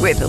With the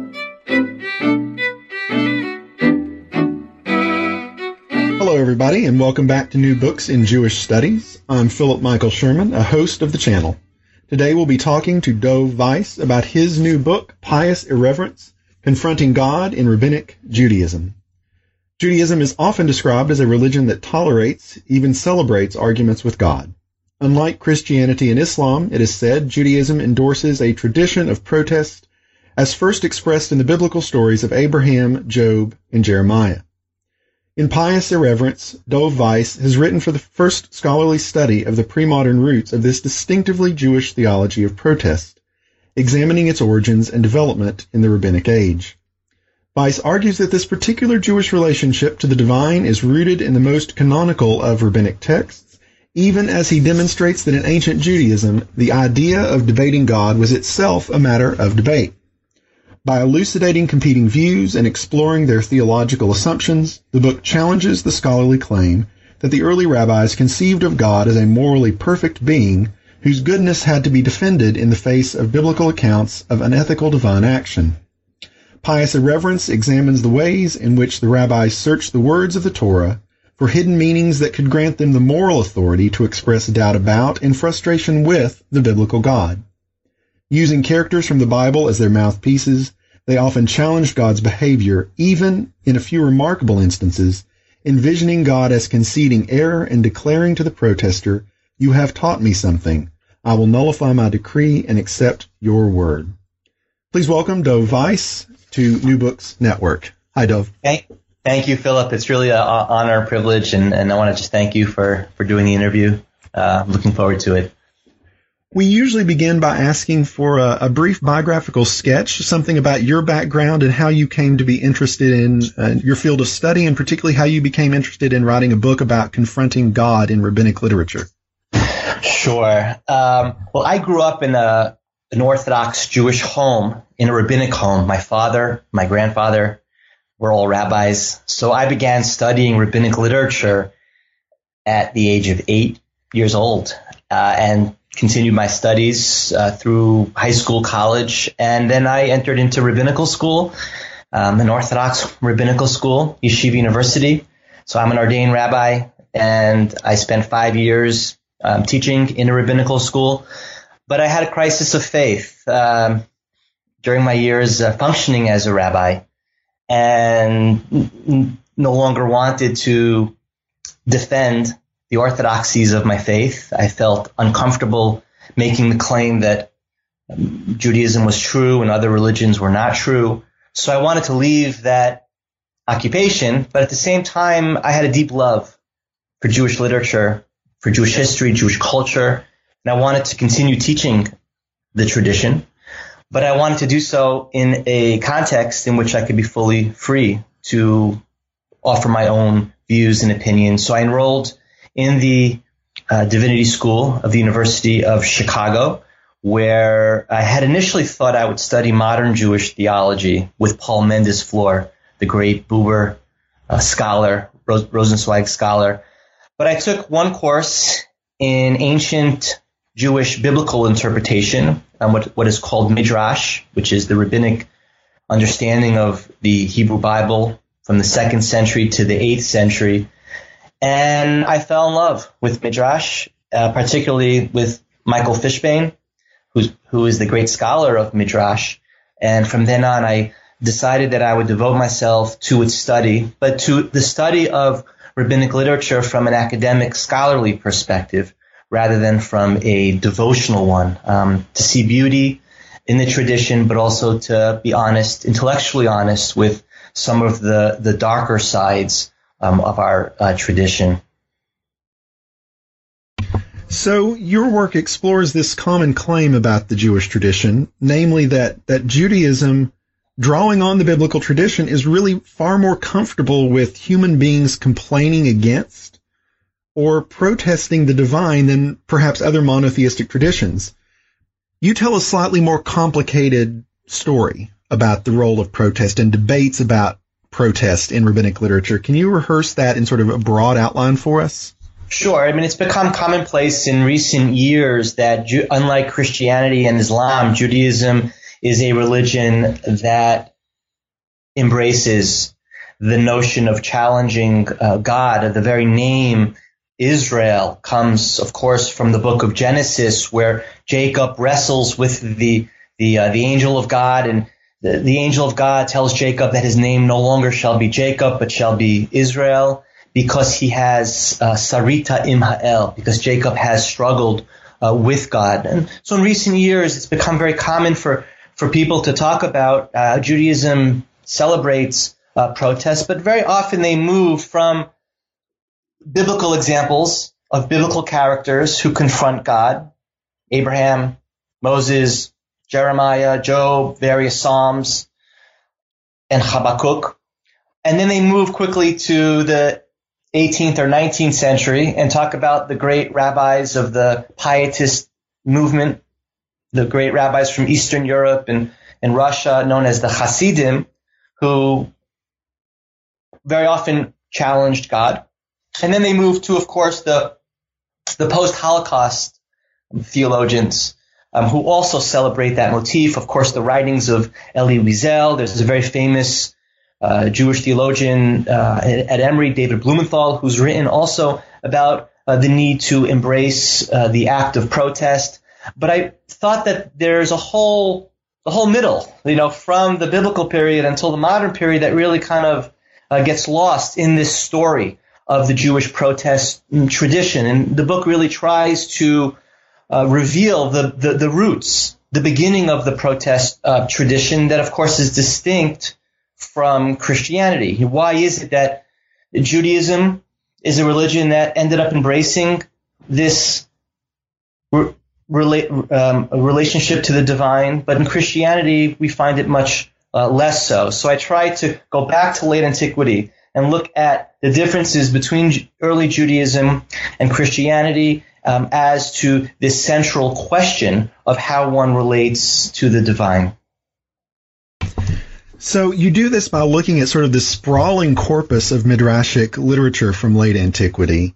Hello, everybody, and welcome back to New Books in Jewish Studies. I'm Philip Michael Sherman, a host of the channel. Today we'll be talking to Dov Weiss about his new book, Pious Irreverence, Confronting God in Rabbinic Judaism. Judaism is often described as a religion that tolerates, even celebrates, arguments with God. Unlike Christianity and Islam, it is said Judaism endorses a tradition of protest as first expressed in the biblical stories of Abraham, Job, and Jeremiah. In Pious Irreverence, Dov Weiss has written for the first scholarly study of the pre-modern roots of this distinctively Jewish theology of protest, examining its origins and development in the rabbinic age. Weiss argues that this particular Jewish relationship to the divine is rooted in the most canonical of rabbinic texts, even as he demonstrates that in ancient Judaism, the idea of debating God was itself a matter of debate. By elucidating competing views and exploring their theological assumptions, the book challenges the scholarly claim that the early rabbis conceived of God as a morally perfect being whose goodness had to be defended in the face of biblical accounts of unethical divine action. Pious Irreverence examines the ways in which the rabbis searched the words of the Torah for hidden meanings that could grant them the moral authority to express doubt about and frustration with the biblical God. Using characters from the Bible as their mouthpieces, they often challenged God's behavior, even, in a few remarkable instances, envisioning God as conceding error and declaring to the protester, "You have taught me something. I will nullify my decree and accept your word." Please welcome Dov Weiss to New Books Network. Hi, Dov. Thank you, Philip. It's really an honor and privilege, and I want to just thank you for doing the interview. I'm looking forward to it. We usually begin by asking for a brief biographical sketch, something about your background and how you came to be interested in your field of study, and particularly how you became interested in writing a book about confronting God in rabbinic literature. Sure. Well, I grew up in an Orthodox Jewish home, in a rabbinic home. My father, my grandfather were all rabbis. So I began studying rabbinic literature at the age of 8 years old and continued my studies through high school, college. And then I entered into rabbinical school, an Orthodox rabbinical school, Yeshiva University. So I'm an ordained rabbi, and I spent 5 years teaching in a rabbinical school. But I had a crisis of faith during my years functioning as a rabbi, and no longer wanted to defend the orthodoxies of my faith. I felt uncomfortable making the claim that Judaism was true and other religions were not true. So I wanted to leave that occupation, but at the same time, I had a deep love for Jewish literature, for Jewish history, Jewish culture. And I wanted to continue teaching the tradition, but I wanted to do so in a context in which I could be fully free to offer my own views and opinions. So I enrolled in the divinity school of the University of Chicago, where I had initially thought I would study modern Jewish theology with Paul Mendes Flohr, the great Buber scholar, Rosenzweig scholar. But I took one course in ancient Jewish biblical interpretation, what is called Midrash, which is the rabbinic understanding of the Hebrew Bible from the 2nd century to the 8th century. And I fell in love with Midrash, particularly with Michael Fishbane, who is the great scholar of Midrash. And from then on, I decided that I would devote myself to its study, but to the study of rabbinic literature from an academic scholarly perspective rather than from a devotional one, to see beauty in the tradition, but also to be honest, intellectually honest with some of the darker sides of our tradition. So your work explores this common claim about the Jewish tradition, namely that Judaism, drawing on the biblical tradition, is really far more comfortable with human beings complaining against or protesting the divine than perhaps other monotheistic traditions. You tell a slightly more complicated story about the role of protest and debates about protest in rabbinic literature. Can you rehearse that in sort of a broad outline for us? Sure. I mean, it's become commonplace in recent years that unlike Christianity and Islam, Judaism is a religion that embraces the notion of challenging God. The very name Israel comes, of course, from the book of Genesis, where Jacob wrestles with the angel of God, and the angel of God tells Jacob that his name no longer shall be Jacob, but shall be Israel, because he has sarita imha'el, because Jacob has struggled with God. And so in recent years, it's become very common for people to talk about Judaism celebrates protests, but very often they move from biblical examples of biblical characters who confront God, Abraham, Moses, Jeremiah, Job, various Psalms, and Habakkuk. And then they move quickly to the 18th or 19th century and talk about the great rabbis of the Pietist movement, the great rabbis from Eastern Europe and Russia known as the Hasidim, who very often challenged God. And then they move to, of course, the post-Holocaust theologians who also celebrate that motif. Of course, the writings of Elie Wiesel. There's a very famous Jewish theologian at Emory, David Blumenthal, who's written also about the need to embrace the act of protest. But I thought that there's the whole middle, from the biblical period until the modern period that really kind of gets lost in this story of the Jewish protest tradition. And the book really tries to reveal the roots, the beginning of the protest tradition that, of course, is distinct from Christianity. Why is it that Judaism is a religion that ended up embracing this relationship to the divine, but in Christianity we find it much less so? So I try to go back to late antiquity and look at the differences between early Judaism and Christianity as to this central question of how one relates to the divine. So you do this by looking at sort of the sprawling corpus of Midrashic literature from late antiquity.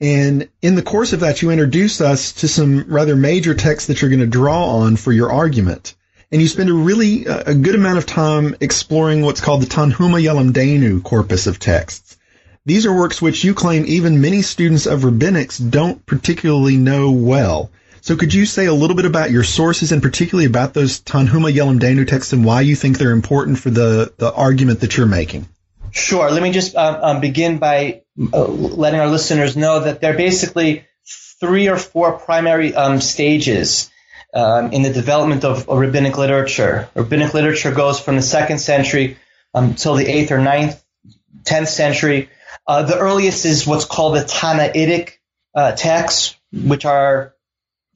And in the course of that, you introduce us to some rather major texts that you're going to draw on for your argument. And you spend a good amount of time exploring what's called the Tanhuma Yelamdenu corpus of texts. These are works which you claim even many students of rabbinics don't particularly know well. So could you say a little bit about your sources and particularly about those Tanhuma Yelamdenu texts and why you think they're important for the argument that you're making? Sure. Let me just begin by letting our listeners know that there are basically 3 or 4 primary stages in the development of rabbinic literature. Rabbinic literature goes from the 2nd century until the 8th or 9th, 10th century. The earliest is what's called the Tanaitic texts, which are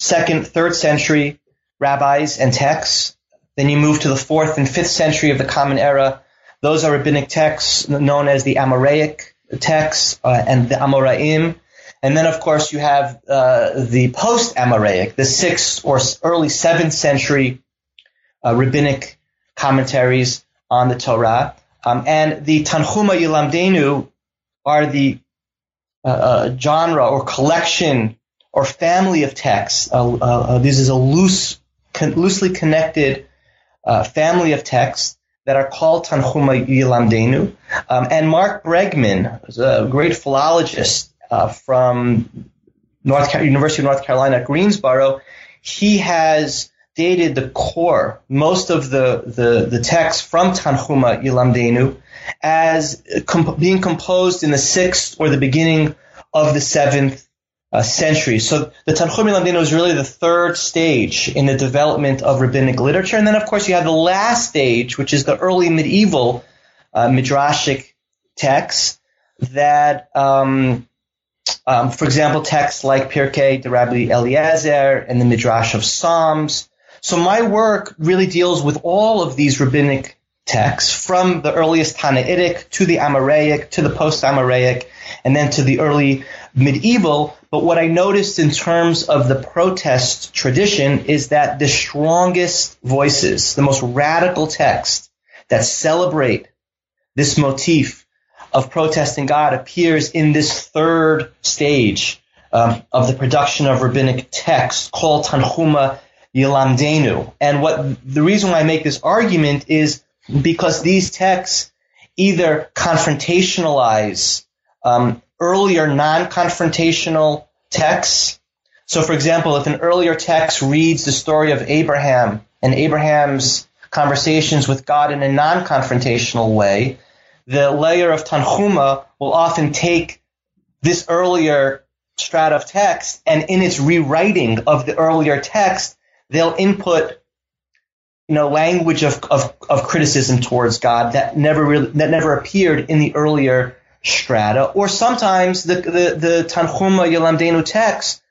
2nd, 3rd century rabbis and texts. Then you move to the 4th and 5th century of the Common Era. Those are rabbinic texts known as the Amoraic texts and the Amoraim. And then, of course, you have the post-Amoraic, the 6th or early 7th century rabbinic commentaries on the Torah. And the Tanhuma Yelamdenu are the genre or collection or family of texts. This is a loosely connected family of texts that are called Tanhuma Yelamdenu. And Mark Bregman, who's a great philologist, from University of North Carolina at Greensboro, he has dated the core, most of the text from Tanhuma Yelamdenu as being composed in the 6th or the beginning of the 7th century. So the Tanhuma Yelamdenu is really the third stage in the development of rabbinic literature. And then, of course, you have the last stage, which is the early medieval Midrashic texts that for example, texts like Pirkei de Rabbi Eliezer and the Midrash of Psalms. So my work really deals with all of these rabbinic texts, from the earliest Tanaitic to the Amoraic to the post-Amoraic and then to the early medieval. But what I noticed in terms of the protest tradition is that the strongest voices, the most radical texts that celebrate this motif of protesting God, appears in this third stage of the production of rabbinic texts called Tanhuma Yelamdenu. And the reason why I make this argument is because these texts either confrontationalize earlier non-confrontational texts. So, for example, if an earlier text reads the story of Abraham and Abraham's conversations with God in a non-confrontational way, the layer of Tanhuma will often take this earlier strata of text, and in its rewriting of the earlier text, they'll input, language of criticism towards God that never appeared in the earlier strata. Or sometimes the Tanhuma Yelamdenu text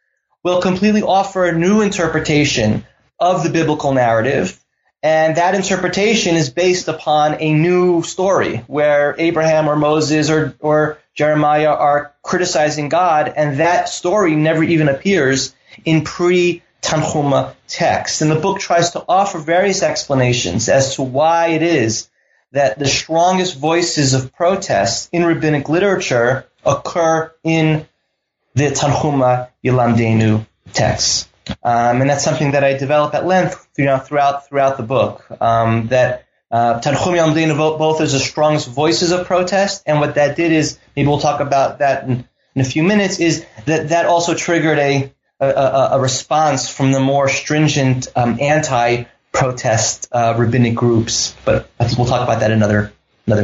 will completely offer a new interpretation of the biblical narrative. And that interpretation is based upon a new story where Abraham or Moses or Jeremiah are criticizing God, and that story never even appears in pre-Tanhuma texts. And the book tries to offer various explanations as to why it is that the strongest voices of protest in rabbinic literature occur in the Tanhuma Yelamdenu texts. And that's something that I develop at length, throughout the book. That Tanhuma Yelamdenu both as the strongest voices of protest, and what that did is, maybe we'll talk about that in a few minutes, is that also triggered a response from the more stringent anti-protest rabbinic groups. But I think we'll talk about that in another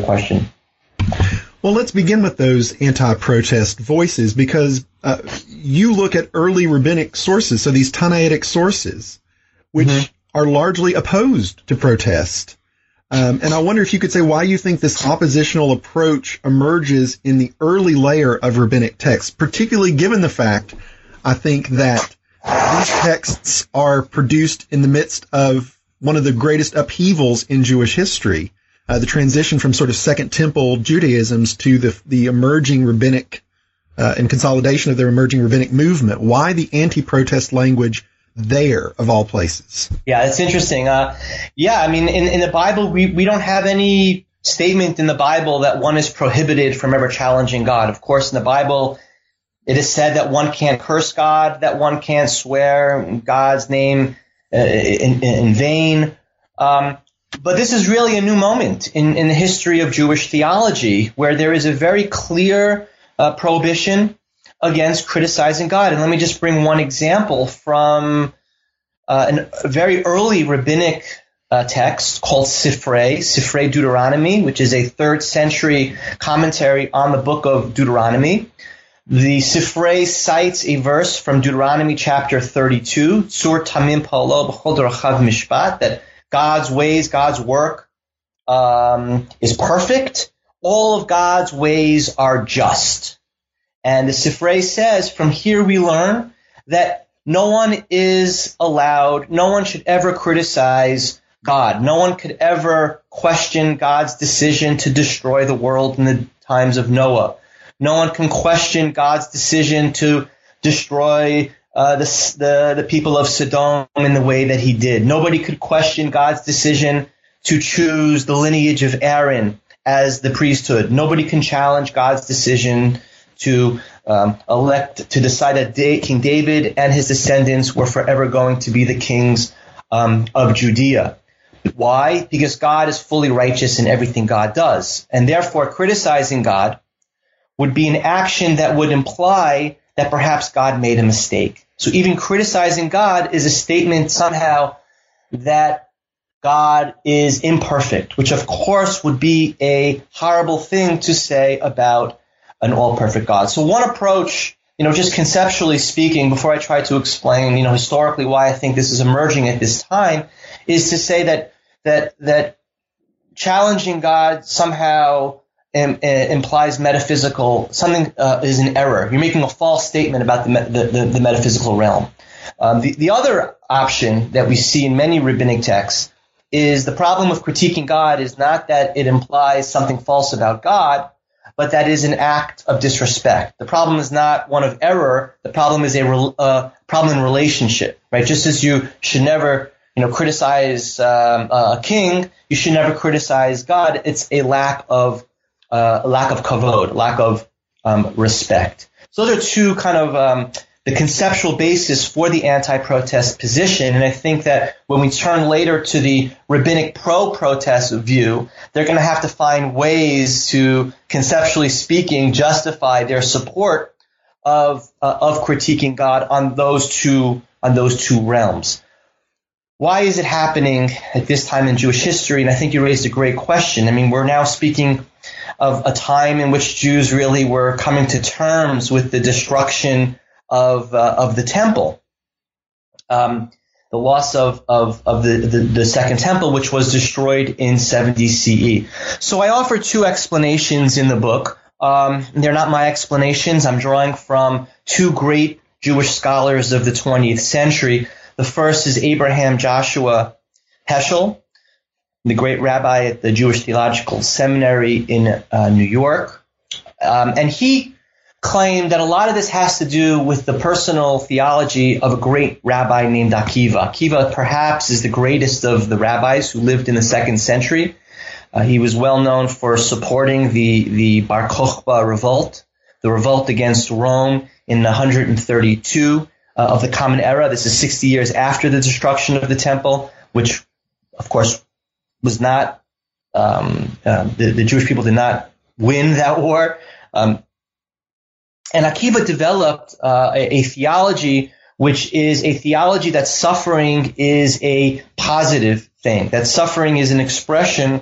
question. Well, let's begin with those anti-protest voices, because you look at early rabbinic sources, so these Tanaitic sources, which are largely opposed to protest. And I wonder if you could say why you think this oppositional approach emerges in the early layer of rabbinic texts, particularly given the fact, I think, that these texts are produced in the midst of one of the greatest upheavals in Jewish history. The transition from sort of Second Temple Judaisms to the emerging rabbinic and consolidation of their emerging rabbinic movement. Why the anti-protest language there, of all places? Yeah, it's interesting. In the Bible, we don't have any statement in the Bible that one is prohibited from ever challenging God. Of course, in the Bible, it is said that one can't curse God, that one can't swear God's name in vain. But this is really a new moment in the history of Jewish theology, where there is a very clear prohibition against criticizing God. And let me just bring one example from a very early rabbinic text called Sifre Deuteronomy, which is a 3rd century commentary on the book of Deuteronomy. The Sifre cites a verse from Deuteronomy chapter 32, Tzur Tamim Pa'alo B'chol Dorachav Mishpat, that God's ways, God's work is perfect. All of God's ways are just. And the Sifre says, from here we learn that no one is allowed, no one should ever criticize God. No one could ever question God's decision to destroy the world in the times of Noah. No one can question God's decision to destroy the people of Sodom in the way that he did. Nobody could question God's decision to choose the lineage of Aaron as the priesthood. Nobody can challenge God's decision to decide that King David and his descendants were forever going to be the kings of Judea. Why? Because God is fully righteous in everything God does. And therefore, criticizing God would be an action that would imply that perhaps God made a mistake. So even criticizing God is a statement somehow that God is imperfect, which of course would be a horrible thing to say about an all-perfect God. So one approach, just conceptually speaking, before I try to explain, historically why I think this is emerging at this time, is to say that challenging God somehow implies metaphysical something is an error. You're making a false statement about the metaphysical realm. The other option that we see in many rabbinic texts is the problem of critiquing God is not that it implies something false about God, but that is an act of disrespect. The problem is not one of error. The problem is a problem in relationship, right? Just as you should never criticize a king, you should never criticize God. It's a lack of kavod, lack of respect. So those are two kind of the conceptual basis for the anti-protest position. And I think that when we turn later to the rabbinic pro-protest view, they're going to have to find ways to, conceptually speaking, justify their support of critiquing God on those two realms. Why is it happening at this time in Jewish history? And I think you raised a great question. I mean, we're now speaking of a time in which Jews really were coming to terms with the destruction of the temple, the loss of the second temple, which was destroyed in 70 CE. So I offer two explanations in the book. They're not my explanations. I'm drawing from two great Jewish scholars of the 20th century. The first is Abraham Joshua Heschel, the great rabbi at the Jewish Theological Seminary in New York. And he claimed that a lot of this has to do with the personal theology of a great rabbi named Akiva. Akiva perhaps is the greatest of the rabbis who lived in the 2nd century. He was well known for supporting the Bar Kokhba revolt, the revolt against Rome in 132 of the Common Era. This is 60 years after the destruction of the temple, which, of course, was not the Jewish people did not win that war. And Akiva developed a theology, which is a theology that suffering is a positive thing, that suffering is an expression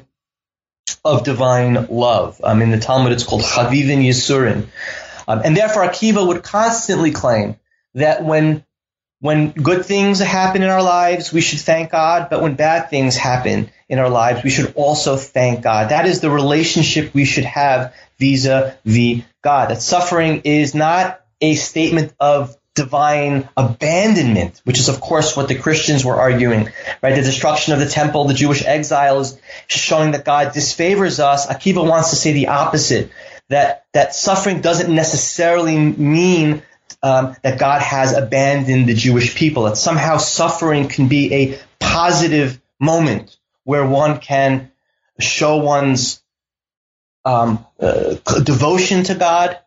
of divine love. In the Talmud, it's called Chavivan Yesurin. And therefore, Akiva would constantly claim that when good things happen in our lives, we should thank God. But when bad things happen in our lives, we should also thank God. That is the relationship we should have vis-a-vis God. That suffering is not a statement of divine abandonment, which is, of course, what the Christians were arguing, right? The destruction of the temple, the Jewish exiles, showing that God disfavors us. Akiva wants to say the opposite, that suffering doesn't necessarily mean that God has abandoned the Jewish people, that somehow suffering can be a positive moment where one can show one's devotion to God.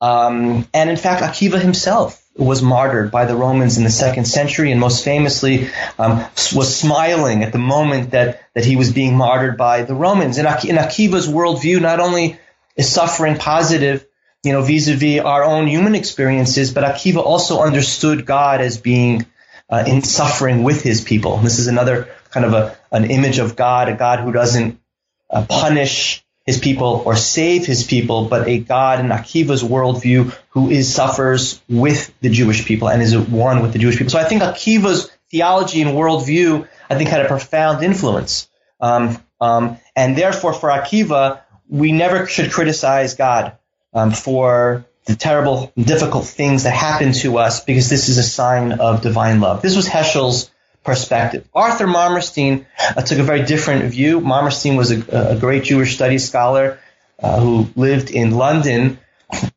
And in fact, Akiva himself was martyred by the Romans in the 2nd century, and most famously was smiling at the moment that he was being martyred by the Romans. In Akiva's worldview, not only is suffering positive, vis-a-vis our own human experiences, but Akiva also understood God as being in suffering with his people. And this is another kind of an image of God, a God who doesn't punish his people or save his people, but a God in Akiva's worldview who suffers with the Jewish people and is at one with the Jewish people. So I think Akiva's theology and worldview, I think, had a profound influence. And therefore, for Akiva, we never should criticize God for the terrible, difficult things that happen to us, because this is a sign of divine love. This was Heschel's perspective. Arthur Marmorstein took a very different view. Marmorstein was a great Jewish studies scholar who lived in London,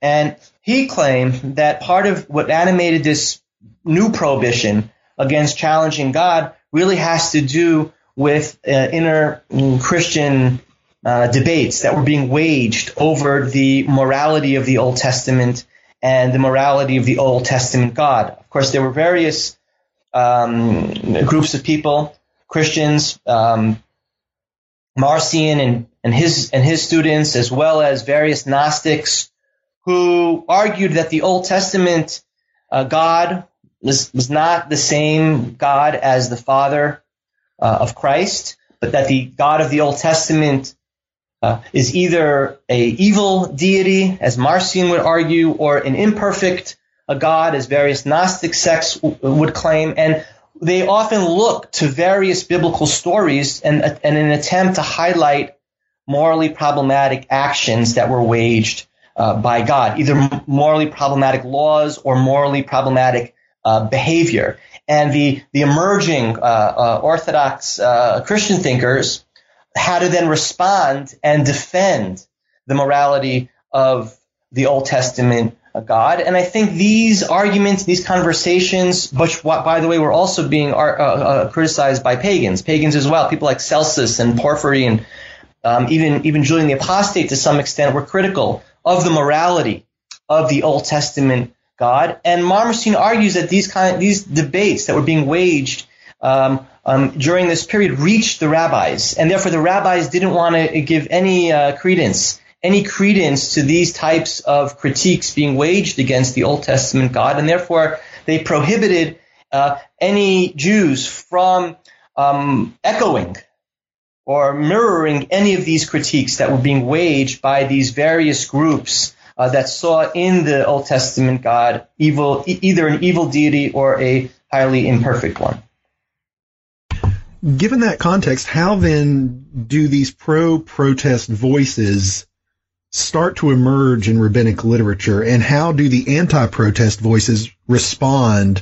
And he claimed that part of what animated this new prohibition against challenging God really has to do with inner Christian debates that were being waged over the morality of the Old Testament and the morality of the Old Testament God. Of course, there were various groups of people, Christians, Marcion and his students, as well as various Gnostics, who argued that the Old Testament God was not the same God as the Father of Christ, but that the God of the Old Testament is either a evil deity, as Marcion would argue, or an imperfect God, as various Gnostic sects would claim. And they often look to various biblical stories in an attempt to highlight morally problematic actions that were waged by God, either morally problematic laws or morally problematic behavior. And the emerging Orthodox Christian thinkers had to then respond and defend the morality of the Old Testament God. And I think these arguments, these conversations, which, by the way, were also being criticized by pagans as well. People like Celsus and Porphyry and even Julian the Apostate, to some extent, were critical of the morality of the Old Testament God. And Marmorstein argues that these debates that were being waged during this period reached the rabbis, and therefore the rabbis didn't want to give any credence to these types of critiques being waged against the Old Testament God, and therefore they prohibited any Jews from echoing or mirroring any of these critiques that were being waged by these various groups that saw in the Old Testament God either an evil deity or a highly imperfect one. Given that context, how then do these pro-protest voices start to emerge in rabbinic literature, and how do the anti-protest voices respond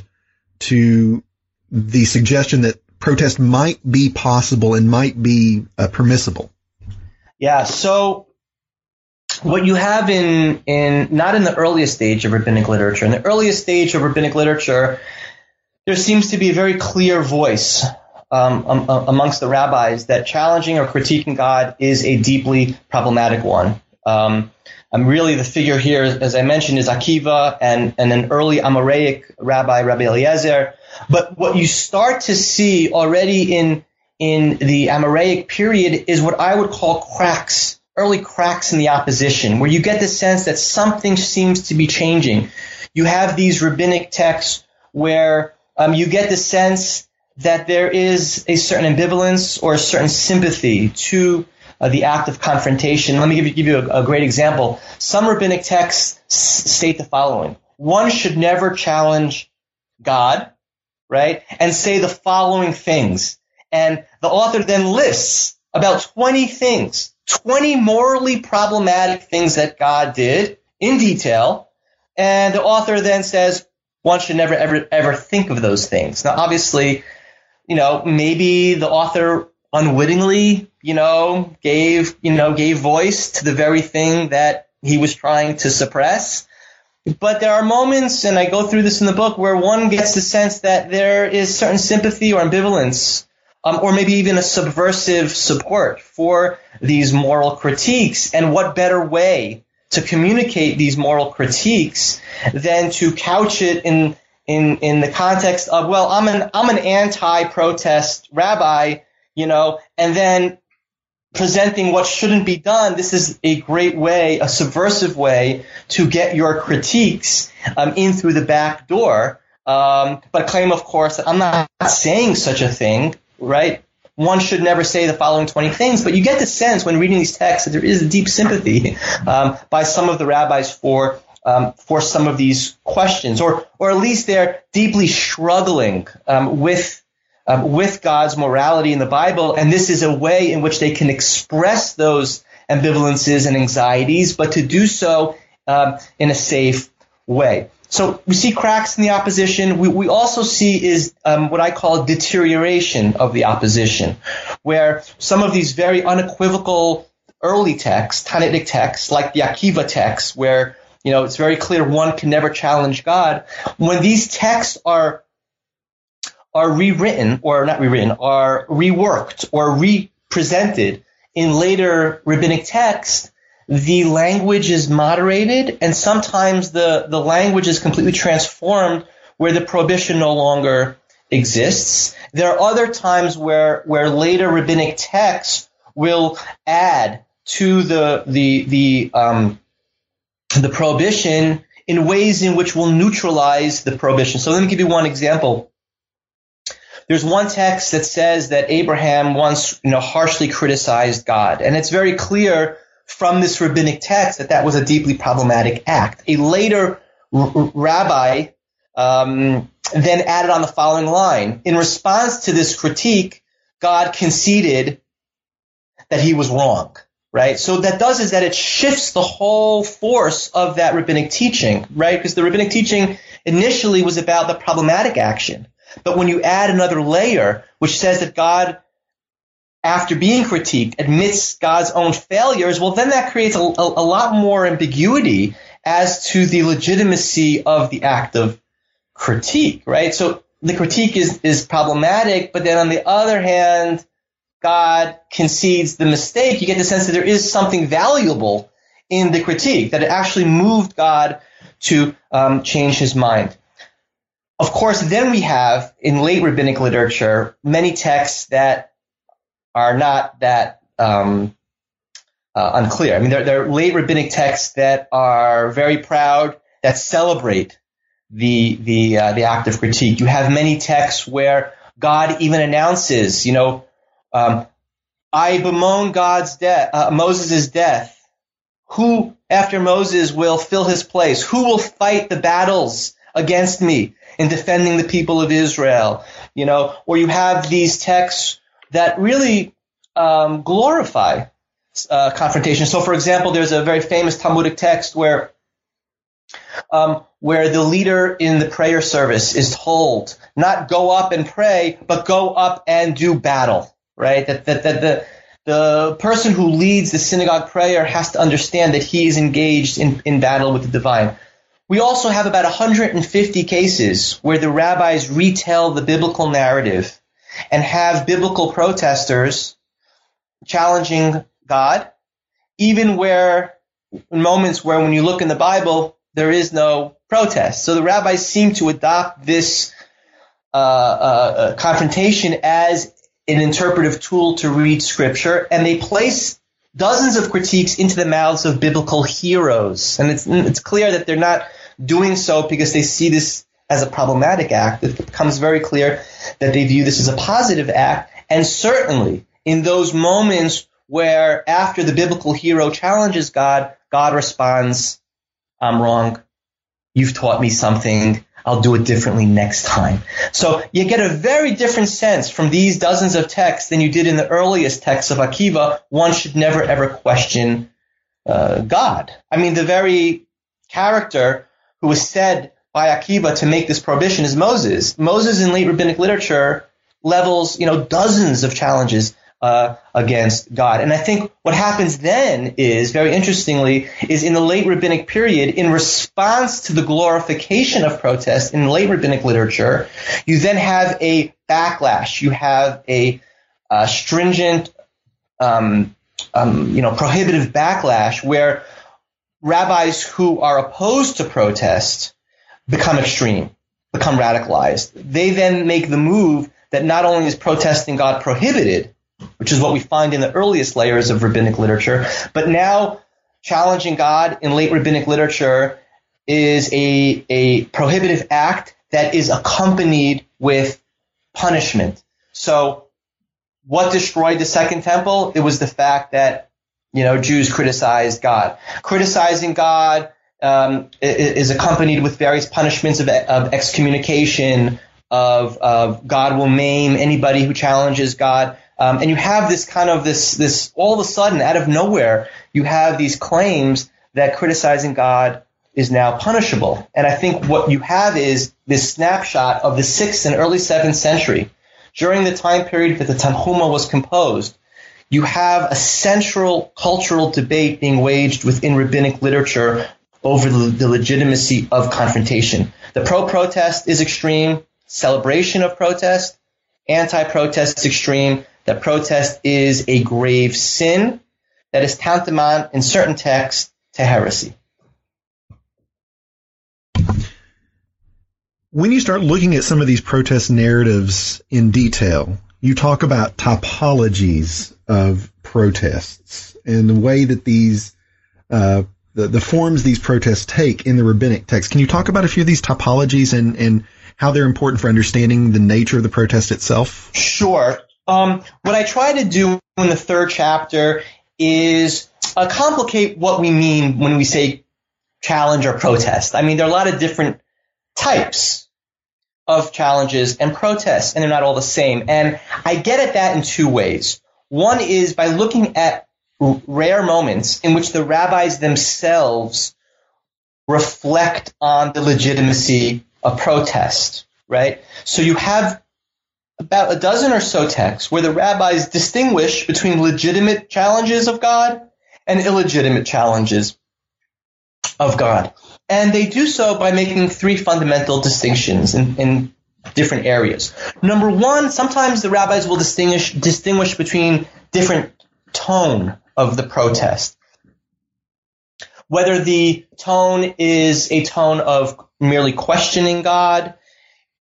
to the suggestion that protest might be possible and might be permissible? Yeah, so what you have not in the earliest stage of rabbinic literature. In the earliest stage of rabbinic literature, there seems to be a very clear voice amongst the rabbis that challenging or critiquing God is a deeply problematic one. Really the figure here, as I mentioned, is Akiva and an early Amoraic rabbi, Rabbi Eliezer. But what you start to see already in the Amoraic period is what I would call cracks, early cracks in the opposition, where you get the sense that something seems to be changing. You have these rabbinic texts where you get the sense that there is a certain ambivalence or a certain sympathy to the act of confrontation. Let me give you a great example. Some rabbinic texts state the following. One should never challenge God, right, and say the following things. And the author then lists about 20 things, 20 morally problematic things that God did in detail. And the author then says one should never, ever think of those things. Now, obviously, maybe the author unwittingly, gave voice to the very thing that he was trying to suppress. But there are moments, and I go through this in the book, where one gets the sense that there is certain sympathy or ambivalence, or maybe even a subversive support for these moral critiques. And what better way to communicate these moral critiques than to couch it in the context of, well, I'm an anti-protest rabbi, and then presenting what shouldn't be done. This is a great way, a subversive way to get your critiques in through the back door. But claim, of course, that I'm not saying such a thing, right? One should never say the following 20 things. But you get the sense when reading these texts that there is a deep sympathy by some of the rabbis for some of these questions, or at least they're deeply struggling with God's morality in the Bible, and this is a way in which they can express those ambivalences and anxieties, but to do so in a safe way. So we see cracks in the opposition. We also see is what I call deterioration of the opposition, where some of these very unequivocal early texts, Tanaitic texts, like the Akiva texts, where You know, it's very clear one can never challenge God. When these texts are rewritten, or not rewritten, are reworked or represented in later rabbinic texts, the language is moderated, and sometimes the language is completely transformed where the prohibition no longer exists. There are other times where later rabbinic texts will add to the prohibition in ways in which will neutralize the prohibition. So let me give you one example. There's one text that says that Abraham once, harshly criticized God, and it's very clear from this rabbinic text that that was a deeply problematic act. A later rabbi then added on the following line: in response to this critique, God conceded that he was wrong. Right. So that does is that it shifts the whole force of that rabbinic teaching, right? Because the rabbinic teaching initially was about the problematic action. But when you add another layer, which says that God, after being critiqued, admits God's own failures, well, then that creates a lot more ambiguity as to the legitimacy of the act of critique, right? So the critique is problematic, but then on the other hand, God concedes the mistake. You get the sense that there is something valuable in the critique, that it actually moved God to change his mind. Of course, then we have, in late rabbinic literature, many texts that are not that unclear. I mean, there are late rabbinic texts that are very proud, that celebrate the act of critique. You have many texts where God even announces, I bemoan God's death, Moses' death. Who after Moses will fill his place? Who will fight the battles against me in defending the people of Israel? Or you have these texts that really glorify confrontation. So, for example, there's a very famous Talmudic text where the leader in the prayer service is told not go up and pray, but go up and do battle. Right, that the person who leads the synagogue prayer has to understand that he is engaged in battle with the divine. We also have about 150 cases where the rabbis retell the biblical narrative and have biblical protesters challenging God, even where in moments where when you look in the Bible, there is no protest. So the rabbis seem to adopt this confrontation as an interpretive tool to read scripture, and they place dozens of critiques into the mouths of biblical heroes. And it's clear that they're not doing so because they see this as a problematic act. It becomes very clear that they view this as a positive act. And certainly in those moments where after the biblical hero challenges God, God responds, I'm wrong. You've taught me something. I'll do it differently next time. So you get a very different sense from these dozens of texts than you did in the earliest texts of Akiva. One should never, ever question God. I mean, the very character who was said by Akiva to make this prohibition is Moses. Moses in late rabbinic literature levels, dozens of challenges against God. And I think what happens then is, very interestingly, is in the late rabbinic period, in response to the glorification of protest in late rabbinic literature, you then have a backlash. You have a stringent, prohibitive backlash where rabbis who are opposed to protest become extreme, become radicalized. They then make the move that not only is protesting God prohibited, which is what we find in the earliest layers of rabbinic literature, but now challenging God in late rabbinic literature is a prohibitive act that is accompanied with punishment. So what destroyed the Second Temple? It was the fact that, Jews criticized God. Criticizing God is accompanied with various punishments of excommunication, of God will maim anybody who challenges God. And you have this kind of this all of a sudden, out of nowhere, you have these claims that criticizing God is now punishable. And I think what you have is this snapshot of the 6th and early 7th century. During the time period that the Tanhuma was composed, you have a central cultural debate being waged within rabbinic literature over the legitimacy of confrontation. The pro-protest is extreme, celebration of protest, anti-protest is extreme, that protest is a grave sin that is tantamount in certain texts to heresy. When you start looking at some of these protest narratives in detail, you talk about typologies of protests and the way that these the forms these protests take in the rabbinic text. Can you talk about a few of these typologies and how they're important for understanding the nature of the protest itself? Sure. What I try to do in the third chapter is complicate what we mean when we say challenge or protest. I mean, there are a lot of different types of challenges and protests, and they're not all the same. And I get at that in two ways. One is by looking at rare moments in which the rabbis themselves reflect on the legitimacy of protest, right? So you have about a dozen or so texts where the rabbis distinguish between legitimate challenges of God and illegitimate challenges of God. And they do so by making three fundamental distinctions in different areas. Number one, sometimes the rabbis will distinguish between different tone of the protest, whether the tone is a tone of merely questioning God.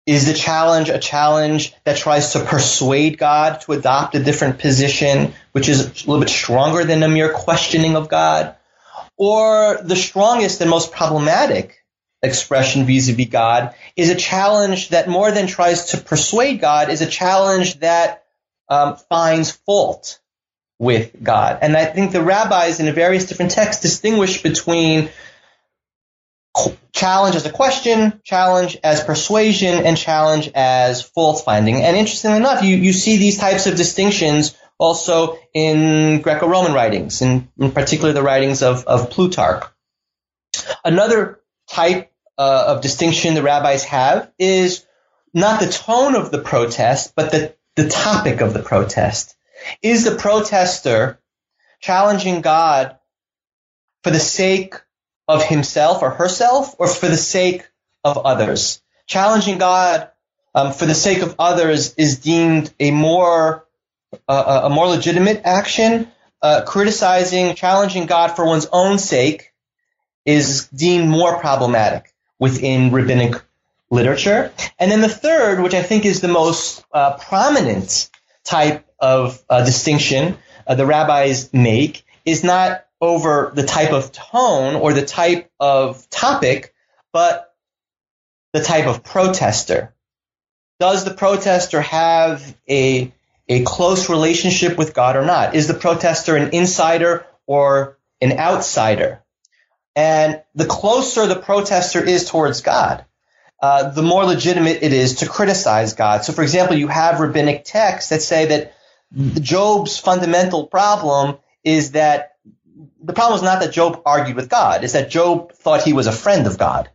Is the challenge a challenge that tries to persuade God to adopt a different position, which is a little bit stronger than a mere questioning of God? Or the strongest and most problematic expression vis-a-vis God is a challenge that more than tries to persuade God is a challenge that finds fault with God. And I think the rabbis in the various different texts distinguish between challenge as a question, challenge as persuasion, and challenge as fault finding. And interestingly enough, you see these types of distinctions also in Greco-Roman writings, in particular the writings of Plutarch. Another type of distinction the rabbis have is not the tone of the protest, but the topic of the protest. Is the protester challenging God for the sake of himself or herself, or for the sake of others? Challenging God for the sake of others is deemed a more legitimate action. Criticizing, challenging God for one's own sake is deemed more problematic within rabbinic literature. And then the third, which I think is the most prominent type of distinction the rabbis make, is not over the type of tone or the type of topic, but the type of protester. Does the protester have a close relationship with God or not? Is the protester an insider or an outsider? And the closer the protester is towards God, the more legitimate it is to criticize God. So, for example, you have rabbinic texts that say that Job's fundamental problem is that the problem is not that Job argued with God. It's that Job thought he was a friend of God,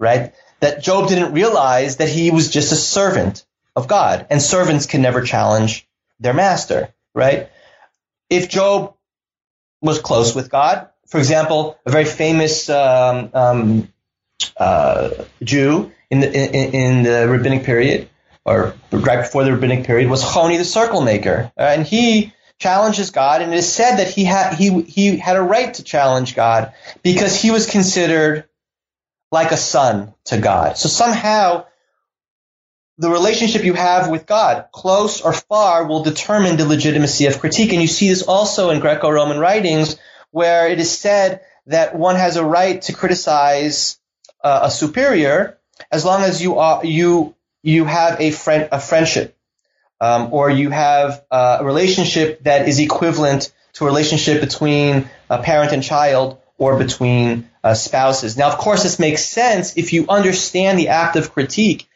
right? That Job didn't realize that he was just a servant of God, and servants can never challenge their master, right? If Job was close with God, for example, a very famous Jew in the rabbinic period, or right before the rabbinic period, was Choni the circle maker, and he challenges God, and it is said that he had a right to challenge God because he was considered like a son to God. So somehow the relationship you have with God, close or far, will determine the legitimacy of critique. And you see this also in Greco-Roman writings, where it is said that one has a right to criticize a superior as long as you have a friendship. Or you have a relationship that is equivalent to a relationship between a parent and child or between spouses. Now, of course, this makes sense if you understand the act of critique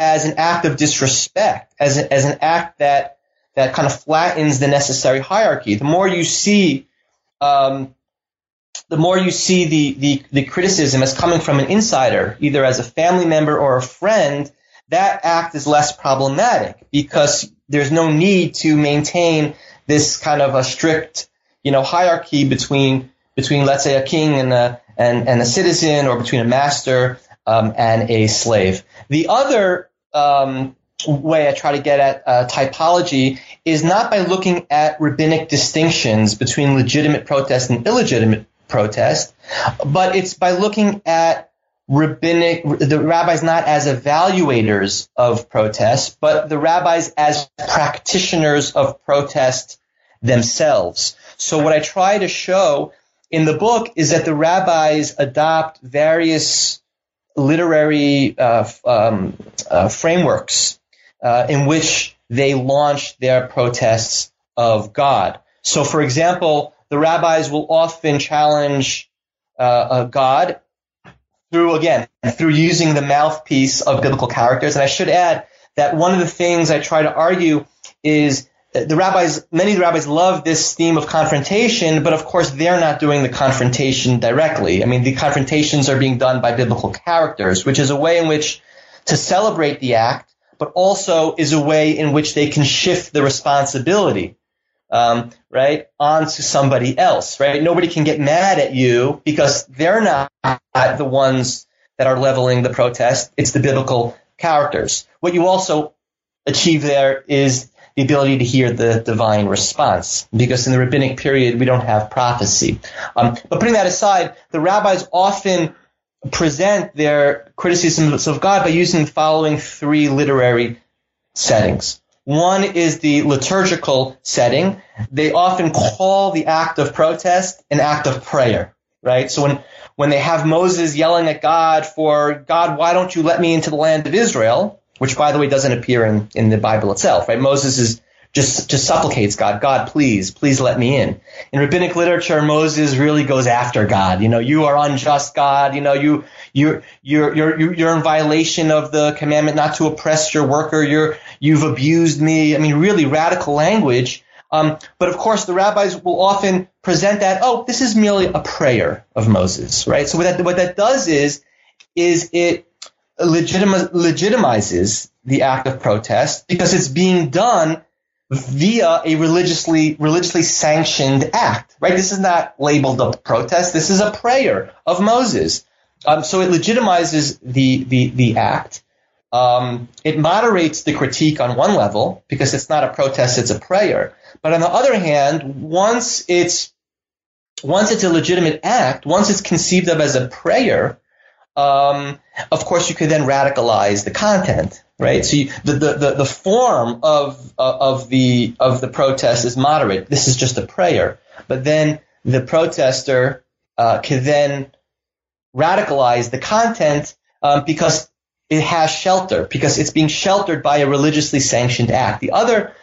as an act of disrespect, as an act that kind of flattens the necessary hierarchy. The more you see, the criticism as coming from an insider, either as a family member or a friend, that act is less problematic because there's no need to maintain this kind of a strict, hierarchy between between, let's say, a king and a citizen, or between a master and a slave. The other way I try to get at typology is not by looking at rabbinic distinctions between legitimate protest and illegitimate protest, but it's by looking at the rabbis not as evaluators of protest, but the rabbis as practitioners of protest themselves. So what I try to show in the book is that the rabbis adopt various literary frameworks in which they launch their protests of God. So, for example, the rabbis will often challenge God through using the mouthpiece of biblical characters. And I should add that one of the things I try to argue is many of the rabbis love this theme of confrontation, but of course they're not doing the confrontation directly. I mean, the confrontations are being done by biblical characters, which is a way in which to celebrate the act, but also is a way in which they can shift the responsibility onto somebody else, right? Nobody can get mad at you because they're not the ones that are leveling the protest. It's the biblical characters. What you also achieve there is the ability to hear the divine response, because in the rabbinic period, we don't have prophecy. But putting that aside, the rabbis often present their criticisms of God by using the following three literary settings. One is the liturgical setting. They often call the act of protest an act of prayer, right? So when they have Moses yelling at God for, God, why don't you let me into the land of Israel, which, by the way, doesn't appear in the Bible itself, right? Moses just supplicates God, God, please let me in. In rabbinic literature, Moses really goes after God. You know, you are unjust, God. You know, you're in violation of the commandment not to oppress your worker. You've abused me. I mean, really radical language. But of course, the rabbis will often present that, this is merely a prayer of Moses, right? So what that does is it legitimizes the act of protest because it's being done via a religiously sanctioned act, right? This is not labeled a protest. This is a prayer of Moses. So it legitimizes the act. It moderates the critique on one level because it's not a protest, it's a prayer. But on the other hand, once it's a legitimate act, once it's conceived of as a prayer, of course, you could then radicalize the content, right? So the form of the protest is moderate. This is just a prayer, but then the protester can then radicalize the content because it has shelter, because it's being sheltered by a religiously sanctioned act. The other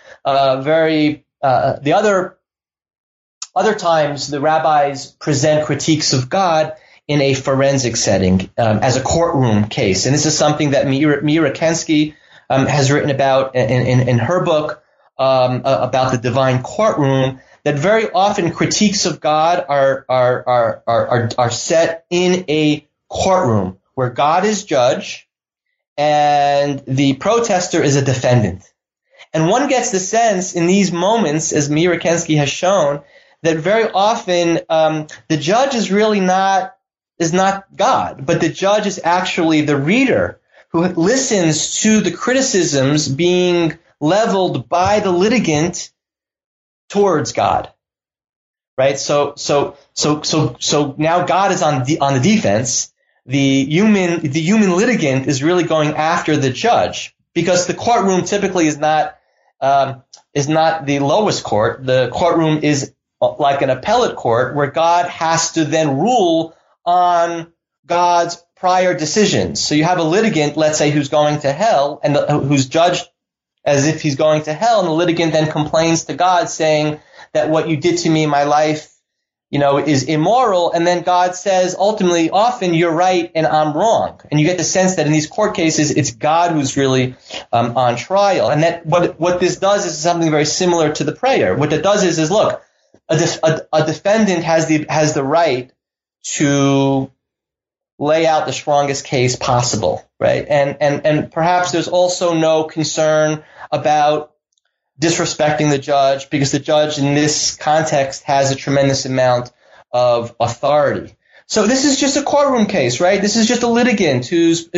times the rabbis present critiques of God in a forensic setting, as a courtroom case. And this is something that Meira Kensky has written about in her book about the divine courtroom, that very often critiques of God are set in a courtroom where God is judge and the protester is a defendant. And one gets the sense in these moments, as Meira Kensky has shown, that very often the judge is really not God, but the judge is actually the reader who listens to the criticisms being leveled by the litigant towards God, right? So now God is on the defense. The human litigant is really going after the judge, because the courtroom typically is not the lowest court. The courtroom is like an appellate court where God has to then rule on God's prior decisions. So you have a litigant, let's say, who's going to hell and who's judged as if he's going to hell. And the litigant then complains to God saying that what you did to me in my life, is immoral. And then God says, ultimately, often you're right and I'm wrong. And you get the sense that in these court cases, it's God who's really on trial. And that what this does is something very similar to the prayer. What that does is look, a defendant has the right to lay out the strongest case possible, right? And perhaps there's also no concern about disrespecting the judge, because the judge in this context has a tremendous amount of authority. So this is just a courtroom case, right? This is just a litigant who's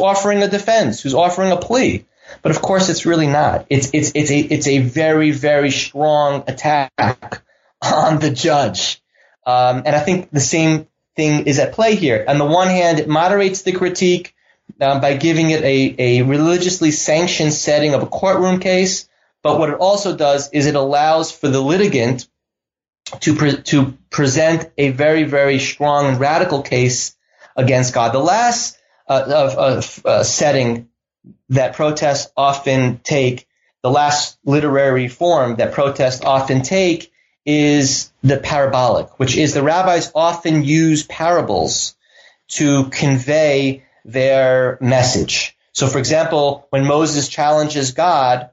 offering a defense, who's offering a plea. But of course, it's really not. It's a very, very strong attack on the judge. And I think the same thing is at play here. On the one hand, it moderates the critique by giving it a religiously sanctioned setting of a courtroom case. But what it also does is it allows for the litigant to present a very, very strong and radical case against God. The last setting that protests often take, the last literary form that protests often take, is the parabolic, which is the rabbis often use parables to convey their message. So, for example, when Moses challenges God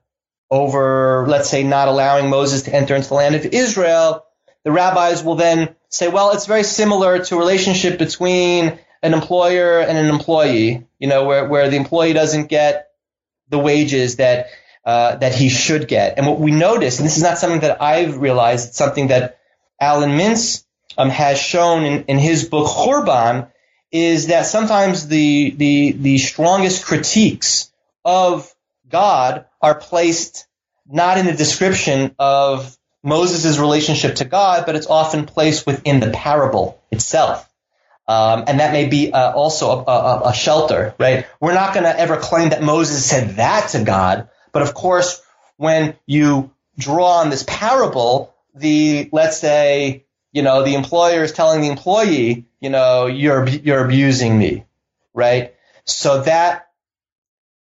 over, let's say, not allowing Moses to enter into the land of Israel, the rabbis will then say, well, it's very similar to a relationship between an employer and an employee, you know, where the employee doesn't get the wages that he should get. And what we notice, and this is not something that I've realized, it's something that Alan Mintz has shown in his book Churban, is that sometimes the strongest critiques of God are placed not in the description of Moses' relationship to God, but it's often placed within the parable itself. And that may be also a shelter, right? We're not going to ever claim that Moses said that to God. But of course, when you draw on this parable, the employer is telling the employee, you know, you're abusing me, right? So that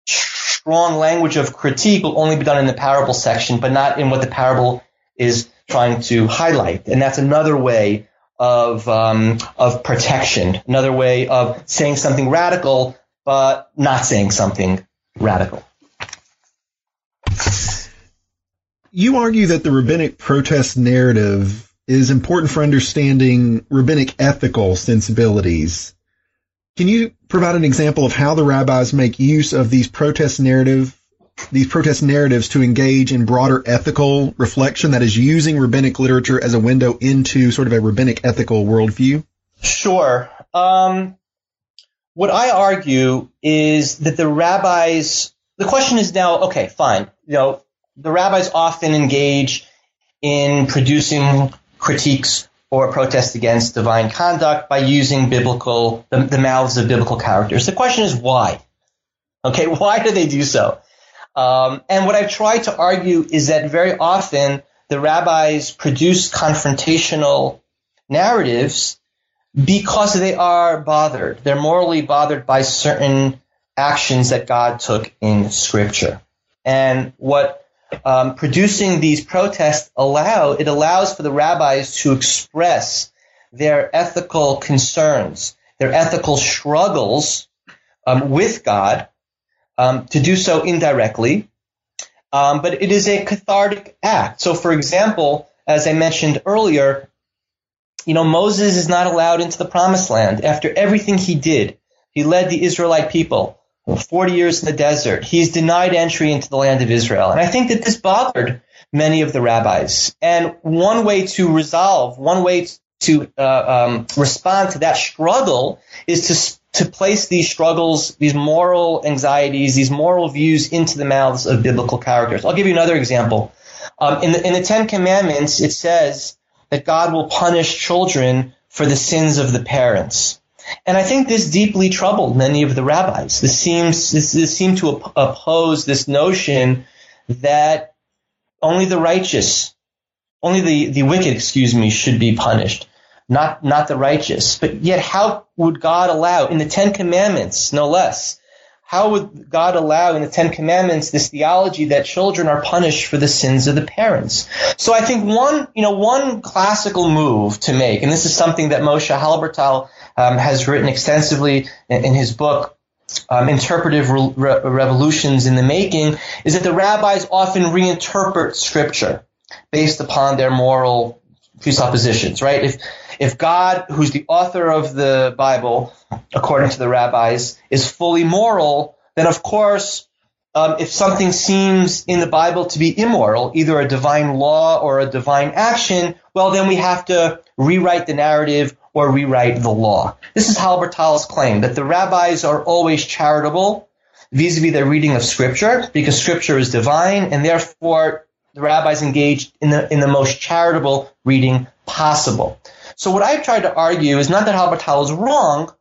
strong language of critique will only be done in the parable section, but not in what the parable is trying to highlight. And that's another way of protection, another way of saying something radical, but not saying something radical. You argue that the rabbinic protest narrative is important for understanding rabbinic ethical sensibilities. Can you provide an example of how the rabbis make use of these protest narratives to engage in broader ethical reflection, that is, using rabbinic literature as a window into sort of a rabbinic ethical worldview? Sure. What I argue is that the rabbis – the question is now, okay, fine. You know, the rabbis often engage in producing critiques or protest against divine conduct by using biblical – the mouths of biblical characters. The question is why? Okay, why do they do so? And what I've tried to argue is that very often the rabbis produce confrontational narratives because they are bothered. They're morally bothered by certain actions that God took in Scripture. And what producing these protests allows for the rabbis to express their ethical concerns, their ethical struggles with God. To do so indirectly, but it is a cathartic act. So, for example, as I mentioned earlier, you know, Moses is not allowed into the Promised Land after everything he did. He led the Israelite people 40 years in the desert. He's denied entry into the land of Israel. And I think that this bothered many of the rabbis. And one way to resolve, one way to respond to that struggle is to place these struggles, these moral anxieties, these moral views into the mouths of biblical characters. I'll give you another example. In the Ten Commandments, it says that God will punish children for the sins of the parents. And I think this deeply troubled many of the rabbis. This seemed to oppose this notion that only the righteous, only the wicked, should be punished. Not the righteous. But yet how would God allow, in the Ten Commandments, no less, how would God allow in the Ten Commandments this theology that children are punished for the sins of the parents? So I think one classical move to make, and this is something that Moshe Halbertal has written extensively in his book, Interpretive Revolutions in the Making, is that the rabbis often reinterpret Scripture based upon their moral presuppositions, right? If God, who's the author of the Bible, according to the rabbis, is fully moral, then of course if something seems in the Bible to be immoral, either a divine law or a divine action, well, then we have to rewrite the narrative or rewrite the law. This is Halbertal's claim, that the rabbis are always charitable vis-a-vis their reading of Scripture, because Scripture is divine, and therefore the rabbis engaged in the most charitable reading possible. So what I've tried to argue is not that Halbertal is wrong,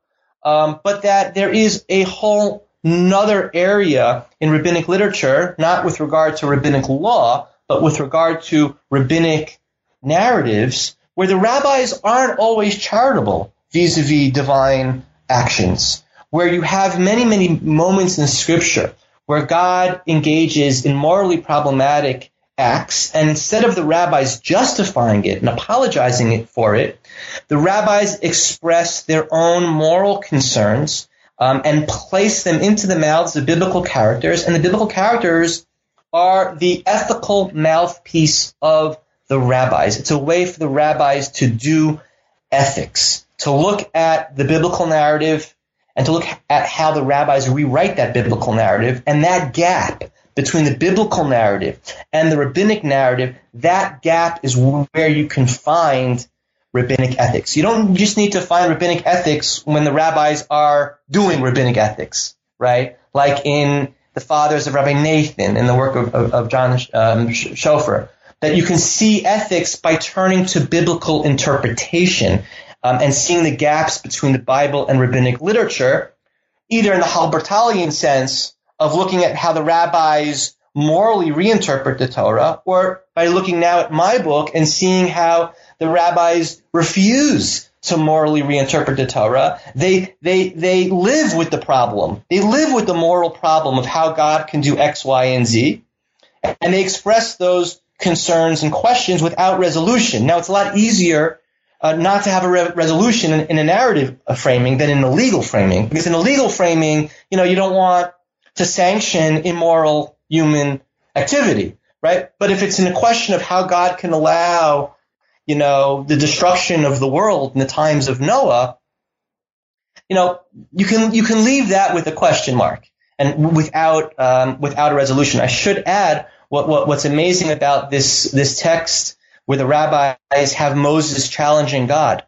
but that there is a whole another area in rabbinic literature, not with regard to rabbinic law, but with regard to rabbinic narratives, where the rabbis aren't always charitable vis-a-vis divine actions, where you have many, many moments in Scripture where God engages in morally problematic acts, and instead of the rabbis justifying it and apologizing for it, the rabbis express their own moral concerns and place them into the mouths of biblical characters, and the biblical characters are the ethical mouthpiece of the rabbis. It's a way for the rabbis to do ethics, to look at the biblical narrative and to look at how the rabbis rewrite that biblical narrative, and that gap between the biblical narrative and the rabbinic narrative, that gap is where you can find rabbinic ethics. You don't just need to find rabbinic ethics when the rabbis are doing rabbinic ethics, right? Like in the Fathers of Rabbi Nathan, in the work of John Schoeffer, that you can see ethics by turning to biblical interpretation and seeing the gaps between the Bible and rabbinic literature, either in the Halbertalian sense of looking at how the rabbis morally reinterpret the Torah, or by looking now at my book and seeing how the rabbis refuse to morally reinterpret the Torah. They live with the problem. They live with the moral problem of how God can do X, Y, and Z, and they express those concerns and questions without resolution. Now, it's a lot easier not to have a resolution in a narrative framing than in a legal framing, because in a legal framing, you know, you don't want to sanction immoral human activity, right? But if it's in a question of how God can allow, you know, the destruction of the world in the times of Noah, you know, you can leave that with a question mark and without a resolution. I should add what's amazing about this text, where the rabbis have Moses challenging God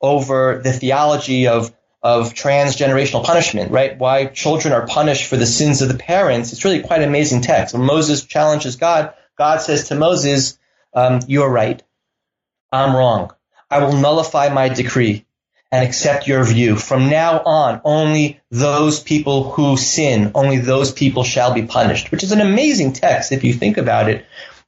over the theology of transgenerational punishment, right? Why children are punished for the sins of the parents. It's really quite an amazing text. When Moses challenges God, God says to Moses, "You're right. I'm wrong. I will nullify my decree and accept your view. From now on, only those people who sin, only those people shall be punished," which is an amazing text if you think about it.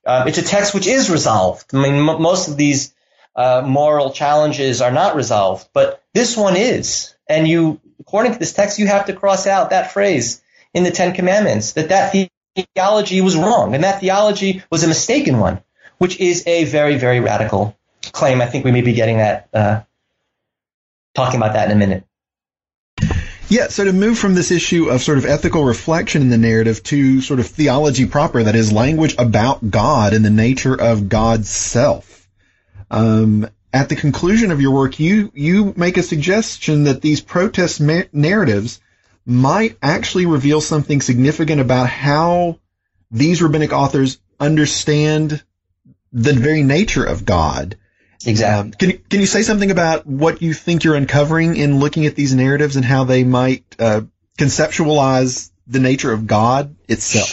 It's a text which is resolved. I mean, most of these moral challenges are not resolved, but this one is. And you, according to this text, you have to cross out that phrase in the Ten Commandments, that theology was wrong, and that theology was a mistaken one, which is a very, very radical claim. I think we may be getting that, talking about that in a minute. Yeah, so to move from this issue of sort of ethical reflection in the narrative to sort of theology proper, that is, language about God and the nature of God's self. At the conclusion of your work, you make a suggestion that these protest narratives might actually reveal something significant about how these rabbinic authors understand the very nature of God. Exactly. Can you say something about what you think you're uncovering in looking at these narratives and how they might conceptualize the nature of God itself?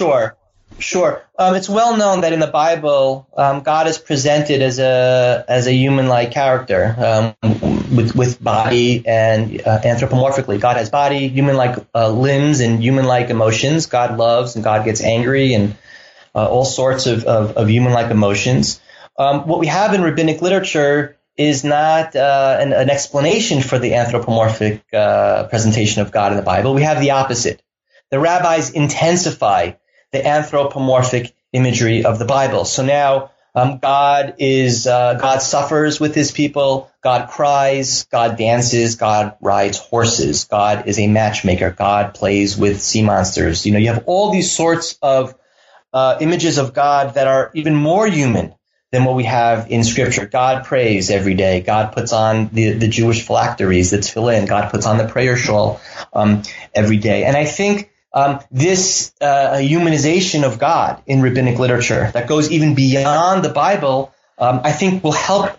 Sure. It's well known that in the Bible, God is presented as a human-like character, with body and anthropomorphically. God has body, human-like limbs, and human-like emotions. God loves and God gets angry, and all sorts of human-like emotions. What we have in rabbinic literature is not an explanation for the anthropomorphic presentation of God in the Bible. We have the opposite. The rabbis intensify the anthropomorphic imagery of the Bible. So now God suffers with his people. God cries. God dances. God rides horses. God is a matchmaker. God plays with sea monsters. You know, you have all these sorts of images of God that are even more human than what we have in Scripture. God prays every day. God puts on the Jewish phylacteries, the tefillin. God puts on the prayer shawl every day. And I think This humanization of God in rabbinic literature that goes even beyond the Bible, I think will help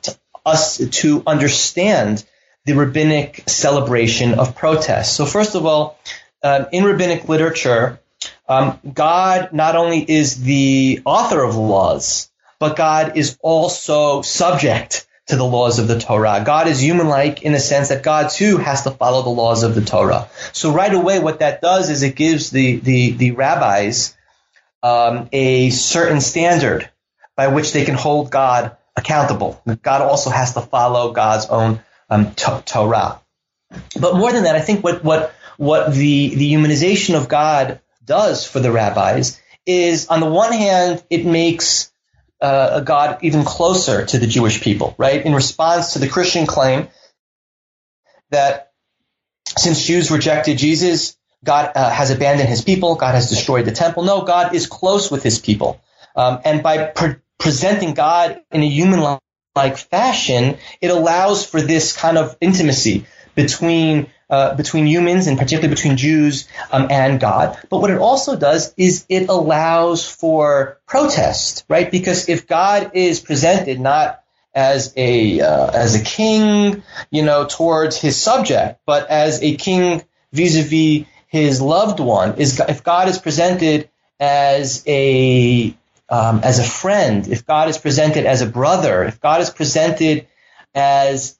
us to understand the rabbinic celebration of protest. So first of all, in rabbinic literature, God not only is the author of laws, but God is also subject to the laws of the Torah. God is human-like in the sense that God, too, has to follow the laws of the Torah. So right away, what that does is it gives the rabbis a certain standard by which they can hold God accountable. God also has to follow God's own Torah. But more than that, I think what the humanization of God does for the rabbis is, on the one hand, it makes God even closer to the Jewish people, right? In response to the Christian claim that since Jews rejected Jesus, God has abandoned his people, God has destroyed the temple. No, God is close with his people. And by presenting God in a human-like fashion, it allows for this kind of intimacy between humans and particularly between Jews and God. But what it also does is it allows for protest, right? Because if God is presented not as a king, towards his subject, but as a king vis-a-vis his loved one, if God is presented as a friend, if God is presented as a brother, if God is presented as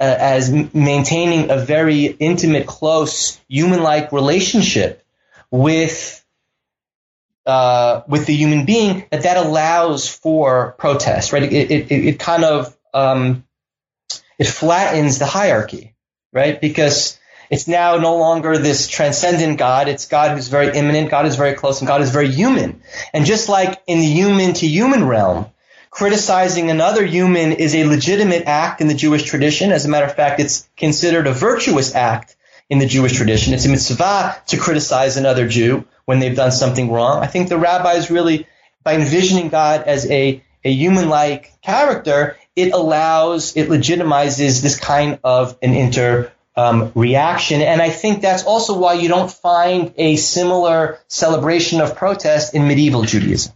maintaining a very intimate, close, human-like relationship with the human being, that allows for protest, right? It kind of it flattens the hierarchy, right? Because it's now no longer this transcendent God. It's God who's very immanent, God is very close, and God is very human. And just like in the human-to-human realm, criticizing another human is a legitimate act in the Jewish tradition. As a matter of fact, it's considered a virtuous act in the Jewish tradition. It's a mitzvah to criticize another Jew when they've done something wrong. I think the rabbis really, by envisioning God as a human-like character, it legitimizes this kind of an reaction. And I think that's also why you don't find a similar celebration of protest in medieval Judaism.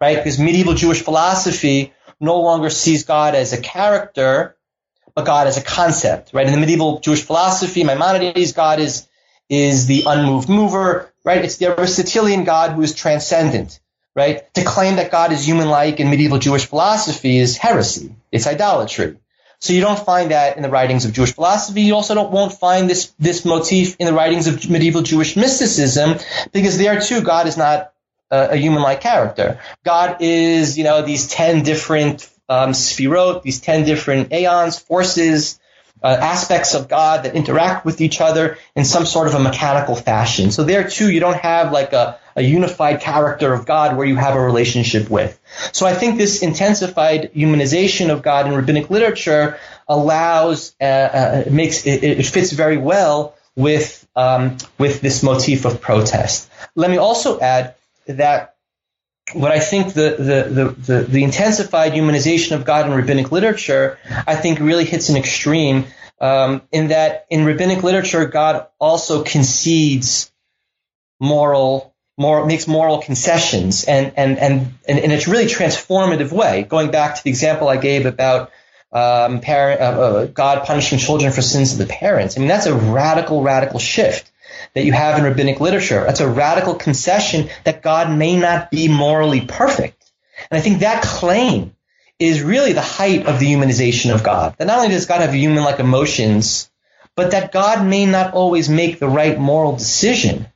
Right? Because medieval Jewish philosophy no longer sees God as a character, but God as a concept. Right? In the medieval Jewish philosophy, Maimonides, God is the unmoved mover. Right? It's the Aristotelian God who is transcendent. Right? To claim that God is human-like in medieval Jewish philosophy is heresy. It's idolatry. So you don't find that in the writings of Jewish philosophy. You also won't find this motif in the writings of medieval Jewish mysticism, because there too God is not a human-like character. God is, these 10 different sphirot, these 10 different aeons, forces, aspects of God that interact with each other in some sort of a mechanical fashion. So there, too, you don't have like a unified character of God where you have a relationship with. So I think this intensified humanization of God in rabbinic literature it fits very well with this motif of protest. Let me also add that what I think the intensified humanization of God in rabbinic literature, I think, really hits an extreme in that in rabbinic literature, God also concedes makes moral concessions, and in a really transformative way. Going back to the example I gave about God punishing children for sins of the parents, I mean, that's a radical shift that you have in rabbinic literature. That's a radical concession that God may not be morally perfect. And I think that claim is really the height of the humanization of God. That not only does God have human-like emotions, but that God may not always make the right moral decision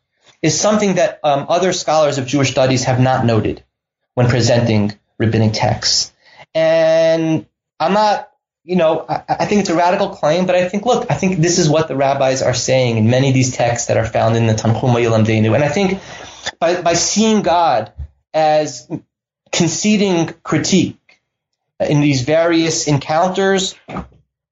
is something that other scholars of Jewish studies have not noted when presenting rabbinic texts. And I'm not I think it's a radical claim, but I think this is what the rabbis are saying in many of these texts that are found in the Tanhuma Yelamdenu. And I think by seeing God as conceding critique in these various encounters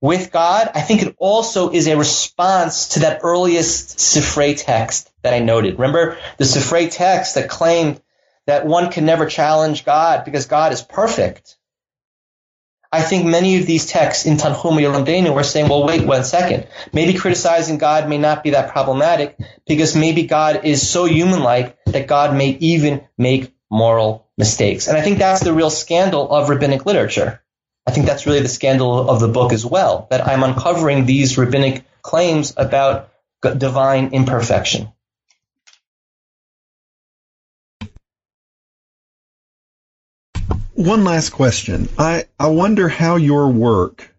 with God, I think it also is a response to that earliest Sifre text that I noted. Remember the Sifre text that claimed that one can never challenge God because God is perfect? I think many of these texts in Tanhuma Yelamdenu were saying, well, wait one second. Maybe criticizing God may not be that problematic because maybe God is so human-like that God may even make moral mistakes. And I think that's the real scandal of rabbinic literature. I think that's really the scandal of the book as well, that I'm uncovering these rabbinic claims about divine imperfection. One last question. I wonder how your work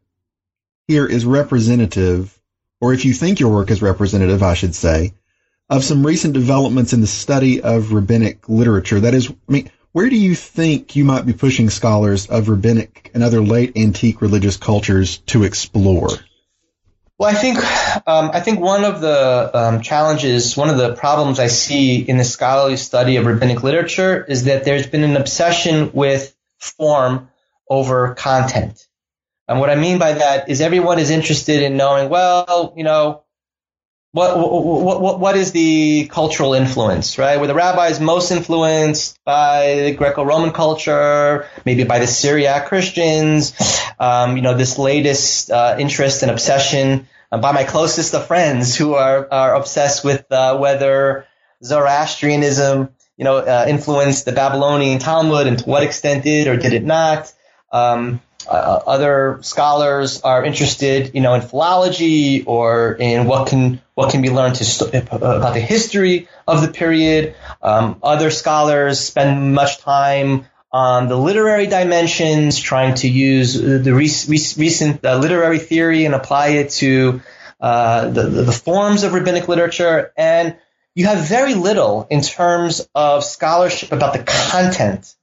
here is representative, or if you think your work is representative, I should say, of some recent developments in the study of rabbinic literature. That is, I mean, where do you think you might be pushing scholars of rabbinic and other late antique religious cultures to explore? Well, I think one of the challenges, one of the problems I see in the scholarly study of rabbinic literature is that there's been an obsession with form over content. And what I mean by that is everyone is interested in knowing, well, you know, what is the cultural influence, right? Were the rabbis most influenced by the Greco-Roman culture, maybe by the Syriac Christians? You know, this latest interest and obsession by my closest of friends who are obsessed with whether Zoroastrianism, you know, influenced the Babylonian Talmud and to what extent did or did it not. Other scholars are interested, you know, in philology or in what can be learned about the history of the period. Other scholars spend much time on the literary dimensions, trying to use the recent literary theory and apply it to the forms of rabbinic literature. And you have very little in terms of scholarship about the content